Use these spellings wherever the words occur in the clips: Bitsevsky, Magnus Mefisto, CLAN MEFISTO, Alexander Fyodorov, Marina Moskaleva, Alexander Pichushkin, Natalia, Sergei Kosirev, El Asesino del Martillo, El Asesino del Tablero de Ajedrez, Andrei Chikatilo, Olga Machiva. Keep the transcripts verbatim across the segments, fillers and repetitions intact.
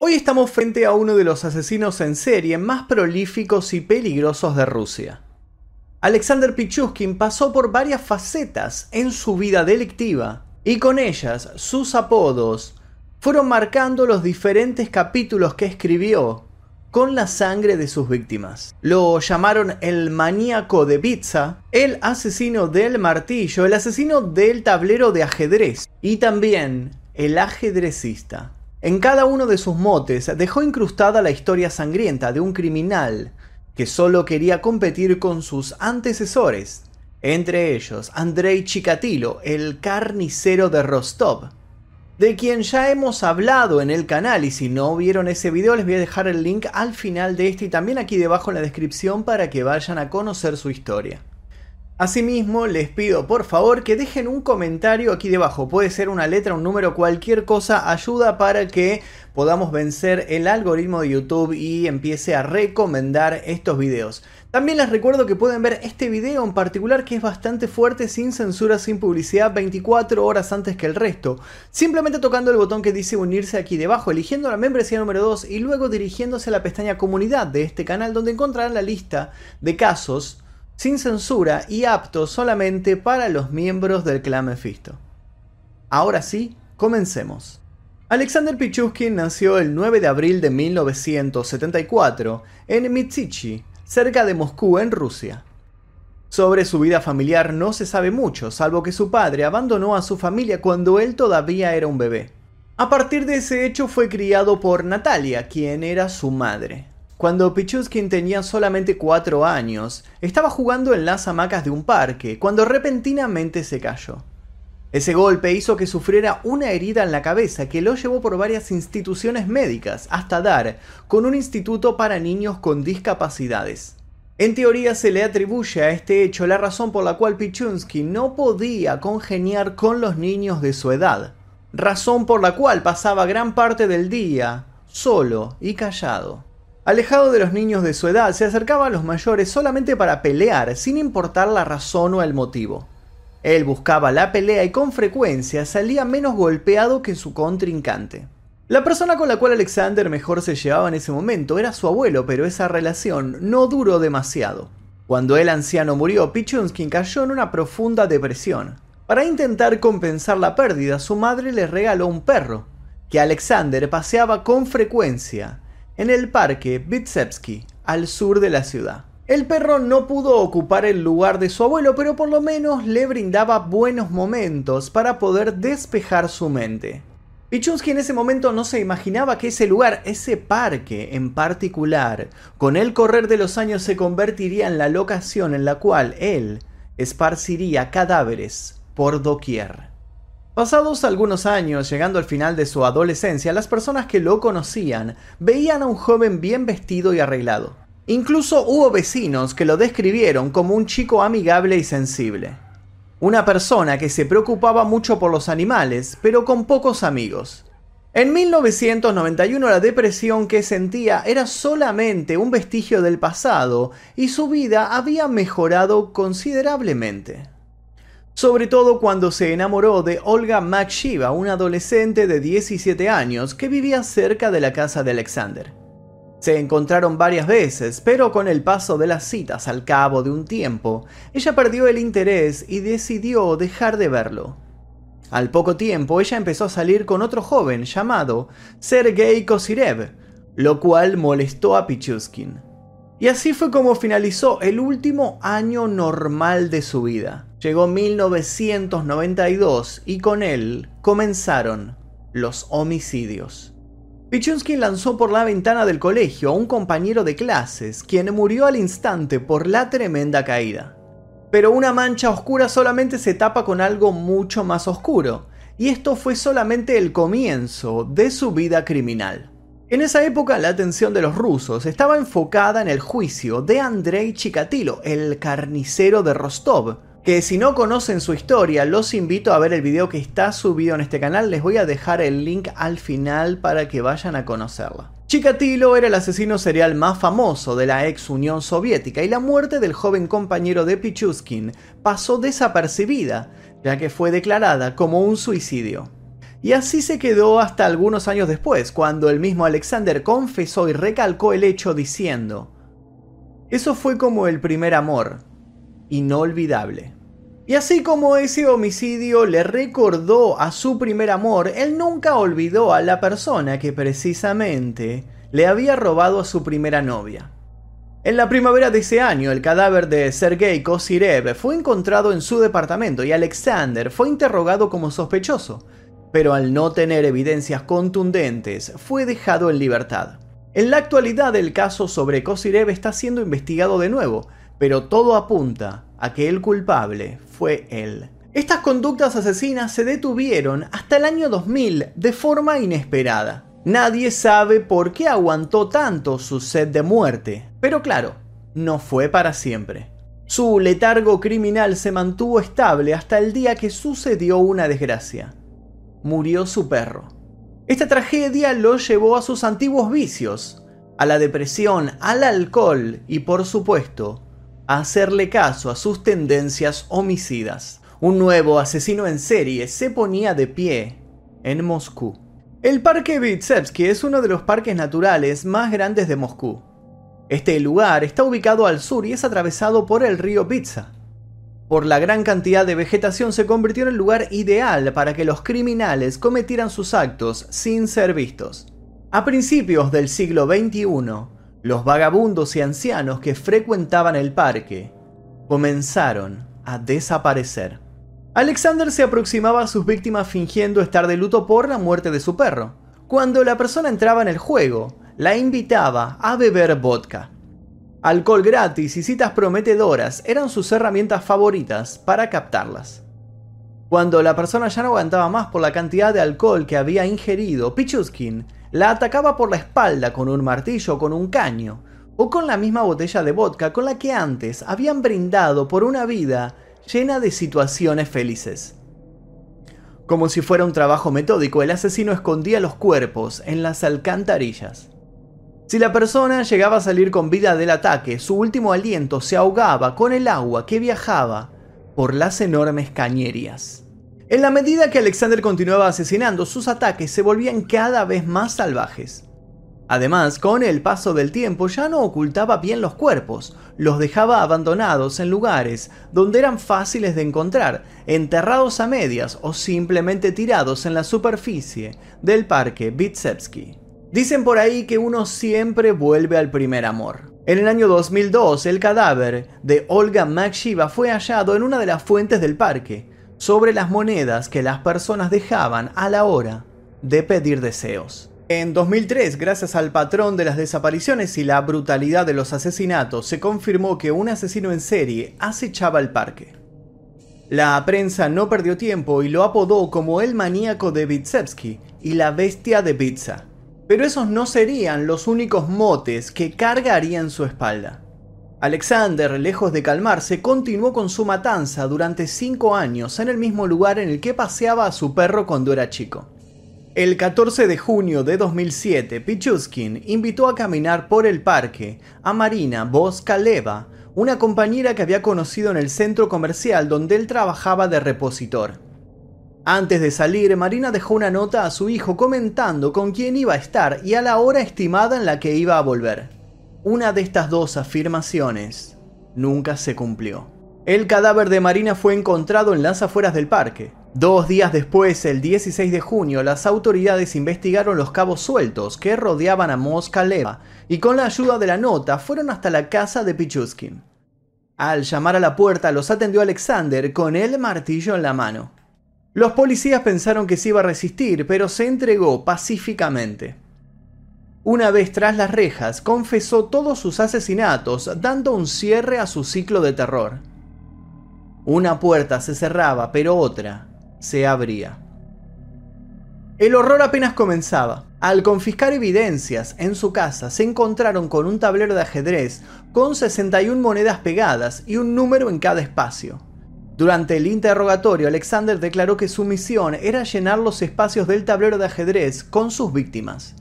Hoy estamos frente a uno de los asesinos en serie más prolíficos y peligrosos de Rusia. Alexander Pichushkin pasó por varias facetas en su vida delictiva, y con ellas sus apodos fueron marcando los diferentes capítulos que escribió con la sangre de sus víctimas. Lo llamaron el maníaco de pizza, el asesino del martillo, el asesino del tablero de ajedrez y también el ajedrecista. En cada uno de sus motes dejó incrustada la historia sangrienta de un criminal que solo quería competir con sus antecesores, entre ellos Andrei Chikatilo, el carnicero de Rostov, de quien ya hemos hablado en el canal, y si no vieron ese video les voy a dejar el link al final de este y también aquí debajo en la descripción para que vayan a conocer su historia. Asimismo les pido por favor que dejen un comentario aquí debajo, puede ser una letra, un número, cualquier cosa ayuda para que podamos vencer el algoritmo de YouTube y empiece a recomendar estos videos. También les recuerdo que pueden ver este video en particular, que es bastante fuerte, sin censura, sin publicidad, veinticuatro horas antes que el resto. Simplemente tocando el botón que dice unirse aquí debajo, eligiendo la membresía número dos y luego dirigiéndose a la pestaña comunidad de este canal, donde encontrarán la lista de casos sin censura y aptos solamente para los miembros del clan Mefisto. Ahora sí, comencemos. Alexander Pichushkin nació el nueve de abril de mil novecientos setenta y cuatro en Mitsichi, cerca de Moscú, en Rusia. Sobre su vida familiar no se sabe mucho, salvo que su padre abandonó a su familia cuando él todavía era un bebé. A partir de ese hecho fue criado por Natalia, quien era su madre. Cuando Pichushkin tenía solamente cuatro años, estaba jugando en las hamacas de un parque, cuando repentinamente se cayó. Ese golpe hizo que sufriera una herida en la cabeza que lo llevó por varias instituciones médicas hasta dar con un instituto para niños con discapacidades. En teoría se le atribuye a este hecho la razón por la cual Pichushkin no podía congeniar con los niños de su edad, razón por la cual pasaba gran parte del día solo y callado. Alejado de los niños de su edad, se acercaba a los mayores solamente para pelear, sin importar la razón o el motivo. Él buscaba la pelea y con frecuencia salía menos golpeado que su contrincante. La persona con la cual Alexander mejor se llevaba en ese momento era su abuelo, pero esa relación no duró demasiado. Cuando el anciano murió, Pichushkin cayó en una profunda depresión. Para intentar compensar la pérdida, su madre le regaló un perro, que Alexander paseaba con frecuencia en el parque Bitsevsky, al sur de la ciudad. El perro no pudo ocupar el lugar de su abuelo, pero por lo menos le brindaba buenos momentos para poder despejar su mente. Pichushkin en ese momento no se imaginaba que ese lugar, ese parque en particular, con el correr de los años se convertiría en la locación en la cual él esparciría cadáveres por doquier. Pasados algunos años, llegando al final de su adolescencia, las personas que lo conocían veían a un joven bien vestido y arreglado. Incluso hubo vecinos que lo describieron como un chico amigable y sensible. Una persona que se preocupaba mucho por los animales, pero con pocos amigos. En mil novecientos noventa y uno la depresión que sentía era solamente un vestigio del pasado y su vida había mejorado considerablemente. Sobre todo cuando se enamoró de Olga Machiva, una adolescente de diecisiete años que vivía cerca de la casa de Alexander. Se encontraron varias veces, pero con el paso de las citas al cabo de un tiempo, ella perdió el interés y decidió dejar de verlo. Al poco tiempo, ella empezó a salir con otro joven llamado Sergei Kosirev, lo cual molestó a Pichushkin. Y así fue como finalizó el último año normal de su vida. Llegó mil novecientos noventa y dos y con él comenzaron los homicidios. Pichushkin lanzó por la ventana del colegio a un compañero de clases, quien murió al instante por la tremenda caída. Pero una mancha oscura solamente se tapa con algo mucho más oscuro, y esto fue solamente el comienzo de su vida criminal. En esa época la atención de los rusos estaba enfocada en el juicio de Andrei Chikatilo, el carnicero de Rostov, que si no conocen su historia, los invito a ver el video que está subido en este canal, les voy a dejar el link al final para que vayan a conocerla. Chikatilo era el asesino serial más famoso de la ex Unión Soviética y la muerte del joven compañero de Pichushkin pasó desapercibida, ya que fue declarada como un suicidio. y así se quedó hasta algunos años después, cuando el mismo Alexander confesó y recalcó el hecho diciendo: "Eso fue como el primer amor, inolvidable". Y así como ese homicidio le recordó a su primer amor, él nunca olvidó a la persona que precisamente le había robado a su primera novia. En la primavera de ese año, el cadáver de Sergei Kosirev fue encontrado en su departamento y Alexander fue interrogado como sospechoso, pero al no tener evidencias contundentes, fue dejado en libertad. En la actualidad, el caso sobre Kosirev está siendo investigado de nuevo, pero todo apunta a que el culpable fue él. Estas conductas asesinas se detuvieron hasta el año dos mil de forma inesperada. Nadie sabe por qué aguantó tanto su sed de muerte, pero claro, no fue para siempre. Su letargo criminal se mantuvo estable hasta el día que sucedió una desgracia. Murió su perro. Esta tragedia lo llevó a sus antiguos vicios, a la depresión, al alcohol y, por supuesto, a hacerle caso a sus tendencias homicidas. Un nuevo asesino en serie se ponía de pie en Moscú. El parque Bitsevsky es uno de los parques naturales más grandes de Moscú. Este lugar está ubicado al sur y es atravesado por el río Bitsa. Por la gran cantidad de vegetación se convirtió en el lugar ideal para que los criminales cometieran sus actos sin ser vistos. A principios del siglo veintiuno, los vagabundos y ancianos que frecuentaban el parque comenzaron a desaparecer. Alexander se aproximaba a sus víctimas fingiendo estar de luto por la muerte de su perro. Cuando la persona entraba en el juego, la invitaba a beber vodka. Alcohol gratis y citas prometedoras eran sus herramientas favoritas para captarlas. Cuando la persona ya no aguantaba más por la cantidad de alcohol que había ingerido, Pichushkin la atacaba por la espalda con un martillo, con un caño o con la misma botella de vodka con la que antes habían brindado por una vida llena de situaciones felices. Como si fuera un trabajo metódico, el asesino escondía los cuerpos en las alcantarillas. Si la persona llegaba a salir con vida del ataque, su último aliento se ahogaba con el agua que viajaba por las enormes cañerías. En la medida que Alexander continuaba asesinando, sus ataques se volvían cada vez más salvajes. Además, con el paso del tiempo ya no ocultaba bien los cuerpos, los dejaba abandonados en lugares donde eran fáciles de encontrar, enterrados a medias o simplemente tirados en la superficie del parque Bitsevsky. Dicen por ahí que uno siempre vuelve al primer amor. En el año dos mil dos, el cadáver de Olga Machiva fue hallado en una de las fuentes del parque, sobre las monedas que las personas dejaban a la hora de pedir deseos. En dos mil tres, gracias al patrón de las desapariciones y la brutalidad de los asesinatos, se confirmó que un asesino en serie acechaba el parque. La prensa no perdió tiempo y lo apodó como el maníaco de Bitsevsky y la bestia de Bitsa. Pero esos no serían los únicos motes que cargarían su espalda. Alexander, lejos de calmarse, continuó con su matanza durante cinco años en el mismo lugar en el que paseaba a su perro cuando era chico. El catorce de junio de dos mil siete, Pichushkin invitó a caminar por el parque a Marina Moskaleva, una compañera que había conocido en el centro comercial donde él trabajaba de repositor. Antes de salir, Marina dejó una nota a su hijo comentando con quién iba a estar y a la hora estimada en la que iba a volver. Una de estas dos afirmaciones nunca se cumplió. El cadáver de Marina fue encontrado en las afueras del parque. Dos días después, el dieciséis de junio, las autoridades investigaron los cabos sueltos que rodeaban a Moskaleva y con la ayuda de la nota fueron hasta la casa de Pichushkin. Al llamar a la puerta los atendió Alexander con el martillo en la mano. Los policías pensaron que se iba a resistir, pero se entregó pacíficamente. Una vez tras las rejas, confesó todos sus asesinatos, dando un cierre a su ciclo de terror. Una puerta se cerraba, pero otra se abría. El horror apenas comenzaba. Al confiscar evidencias en su casa, se encontraron con un tablero de ajedrez con sesenta y una monedas pegadas y un número en cada espacio. Durante el interrogatorio, Alexander declaró que su misión era llenar los espacios del tablero de ajedrez con sus víctimas.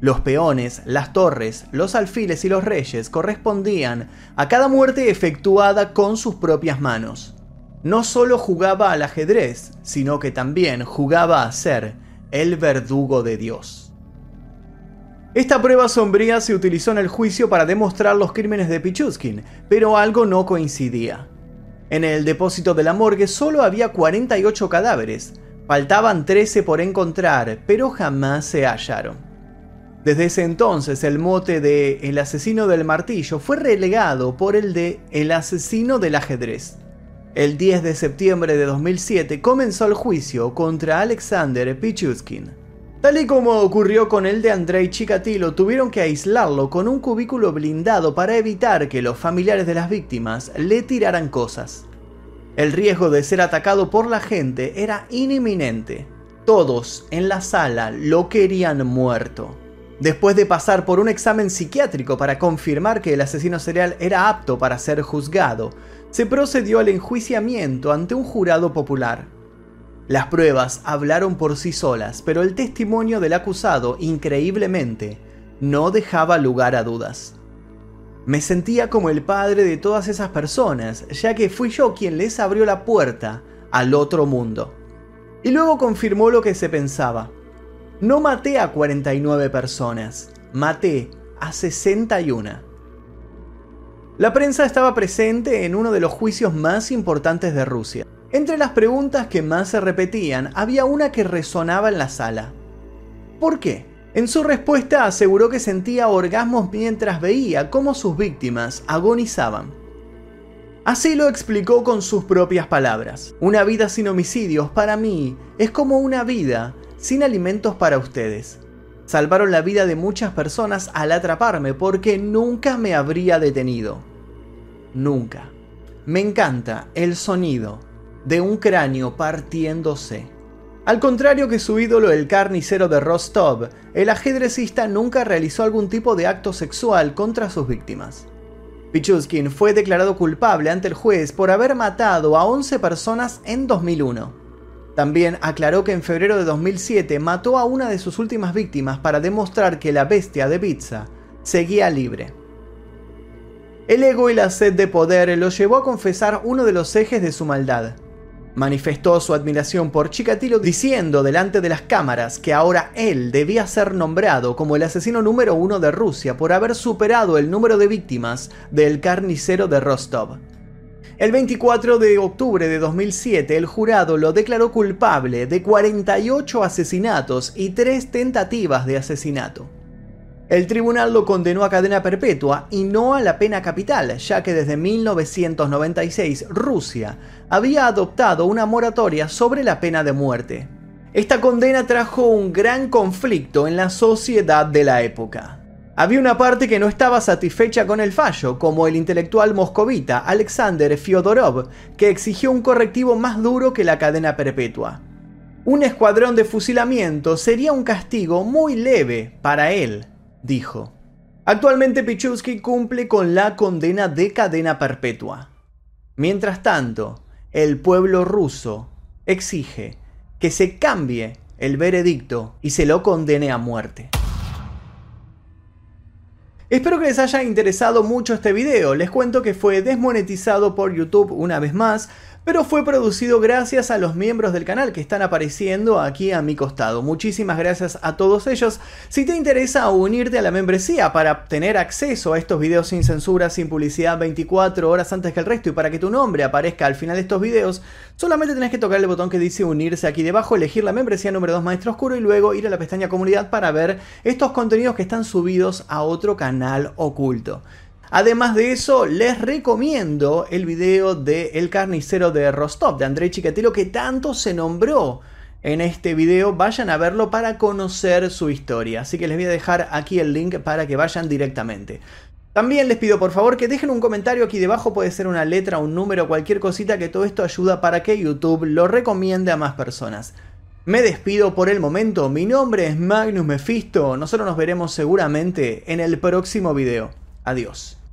Los peones, las torres, los alfiles y los reyes correspondían a cada muerte efectuada con sus propias manos. No solo jugaba al ajedrez, sino que también jugaba a ser el verdugo de Dios. Esta prueba sombría se utilizó en el juicio para demostrar los crímenes de Pichushkin, pero algo no coincidía. En el depósito de la morgue solo había cuarenta y ocho cadáveres, faltaban trece por encontrar, pero jamás se hallaron. Desde ese entonces el mote de El asesino del martillo fue relegado por el de El asesino del ajedrez. El diez de septiembre de dos mil siete comenzó el juicio contra Alexander Pichushkin. Tal y como ocurrió con el de Andrei Chikatilo, tuvieron que aislarlo con un cubículo blindado para evitar que los familiares de las víctimas le tiraran cosas. El riesgo de ser atacado por la gente era inminente. Todos en la sala lo querían muerto. Después de pasar por un examen psiquiátrico para confirmar que el asesino serial era apto para ser juzgado, se procedió al enjuiciamiento ante un jurado popular. Las pruebas hablaron por sí solas, pero el testimonio del acusado, increíblemente, no dejaba lugar a dudas. Me sentía como el padre de todas esas personas, ya que fui yo quien les abrió la puerta al otro mundo. Y luego confirmó lo que se pensaba. No maté a cuarenta y nueve personas, maté a sesenta y una. La prensa estaba presente en uno de los juicios más importantes de Rusia. Entre las preguntas que más se repetían, había una que resonaba en la sala. ¿Por qué? En su respuesta aseguró que sentía orgasmos mientras veía cómo sus víctimas agonizaban. Así lo explicó con sus propias palabras. Una vida sin homicidios para mí es como una vida sin alimentos para ustedes. Salvaron la vida de muchas personas al atraparme porque nunca me habría detenido. Nunca. Me encanta el sonido de un cráneo partiéndose. Al contrario que su ídolo el carnicero de Rostov, el ajedrecista nunca realizó algún tipo de acto sexual contra sus víctimas. Pichushkin fue declarado culpable ante el juez por haber matado a once personas en dos mil uno. También aclaró que en febrero de dos mil siete mató a una de sus últimas víctimas para demostrar que la bestia de Bitsa seguía libre. El ego y la sed de poder lo llevó a confesar uno de los ejes de su maldad. Manifestó su admiración por Chikatilo diciendo delante de las cámaras que ahora él debía ser nombrado como el asesino número uno de Rusia por haber superado el número de víctimas del carnicero de Rostov. El veinticuatro de octubre de dos mil siete el jurado lo declaró culpable de cuarenta y ocho asesinatos y tres tentativas de asesinato. El tribunal lo condenó a cadena perpetua y no a la pena capital, ya que desde mil novecientos noventa y seis Rusia había adoptado una moratoria sobre la pena de muerte. Esta condena trajo un gran conflicto en la sociedad de la época. Había una parte que no estaba satisfecha con el fallo, como el intelectual moscovita Alexander Fyodorov, que exigió un correctivo más duro que la cadena perpetua. Un escuadrón de fusilamiento sería un castigo muy leve para él, dijo. Actualmente Pichushkin cumple con la condena de cadena perpetua. Mientras tanto, el pueblo ruso exige que se cambie el veredicto y se lo condene a muerte. Espero que les haya interesado mucho este video. Les cuento que fue desmonetizado por YouTube una vez más, pero fue producido gracias a los miembros del canal que están apareciendo aquí a mi costado. Muchísimas gracias a todos ellos. Si te interesa unirte a la membresía para tener acceso a estos videos sin censura, sin publicidad, veinticuatro horas antes que el resto y para que tu nombre aparezca al final de estos videos, solamente tenés que tocar el botón que dice unirse aquí debajo, elegir la membresía número dos Maestro Oscuro y luego ir a la pestaña comunidad para ver estos contenidos que están subidos a otro canal oculto. Además de eso, les recomiendo el video de El carnicero de Rostov, de Andrei Chikatilo, que tanto se nombró en este video. Vayan a verlo para conocer su historia. Así que les voy a dejar aquí el link para que vayan directamente. También les pido por favor que dejen un comentario aquí debajo, puede ser una letra, un número, cualquier cosita, que todo esto ayuda para que YouTube lo recomiende a más personas. Me despido por el momento, mi nombre es Magnus Mefisto, nosotros nos veremos seguramente en el próximo video. Adiós.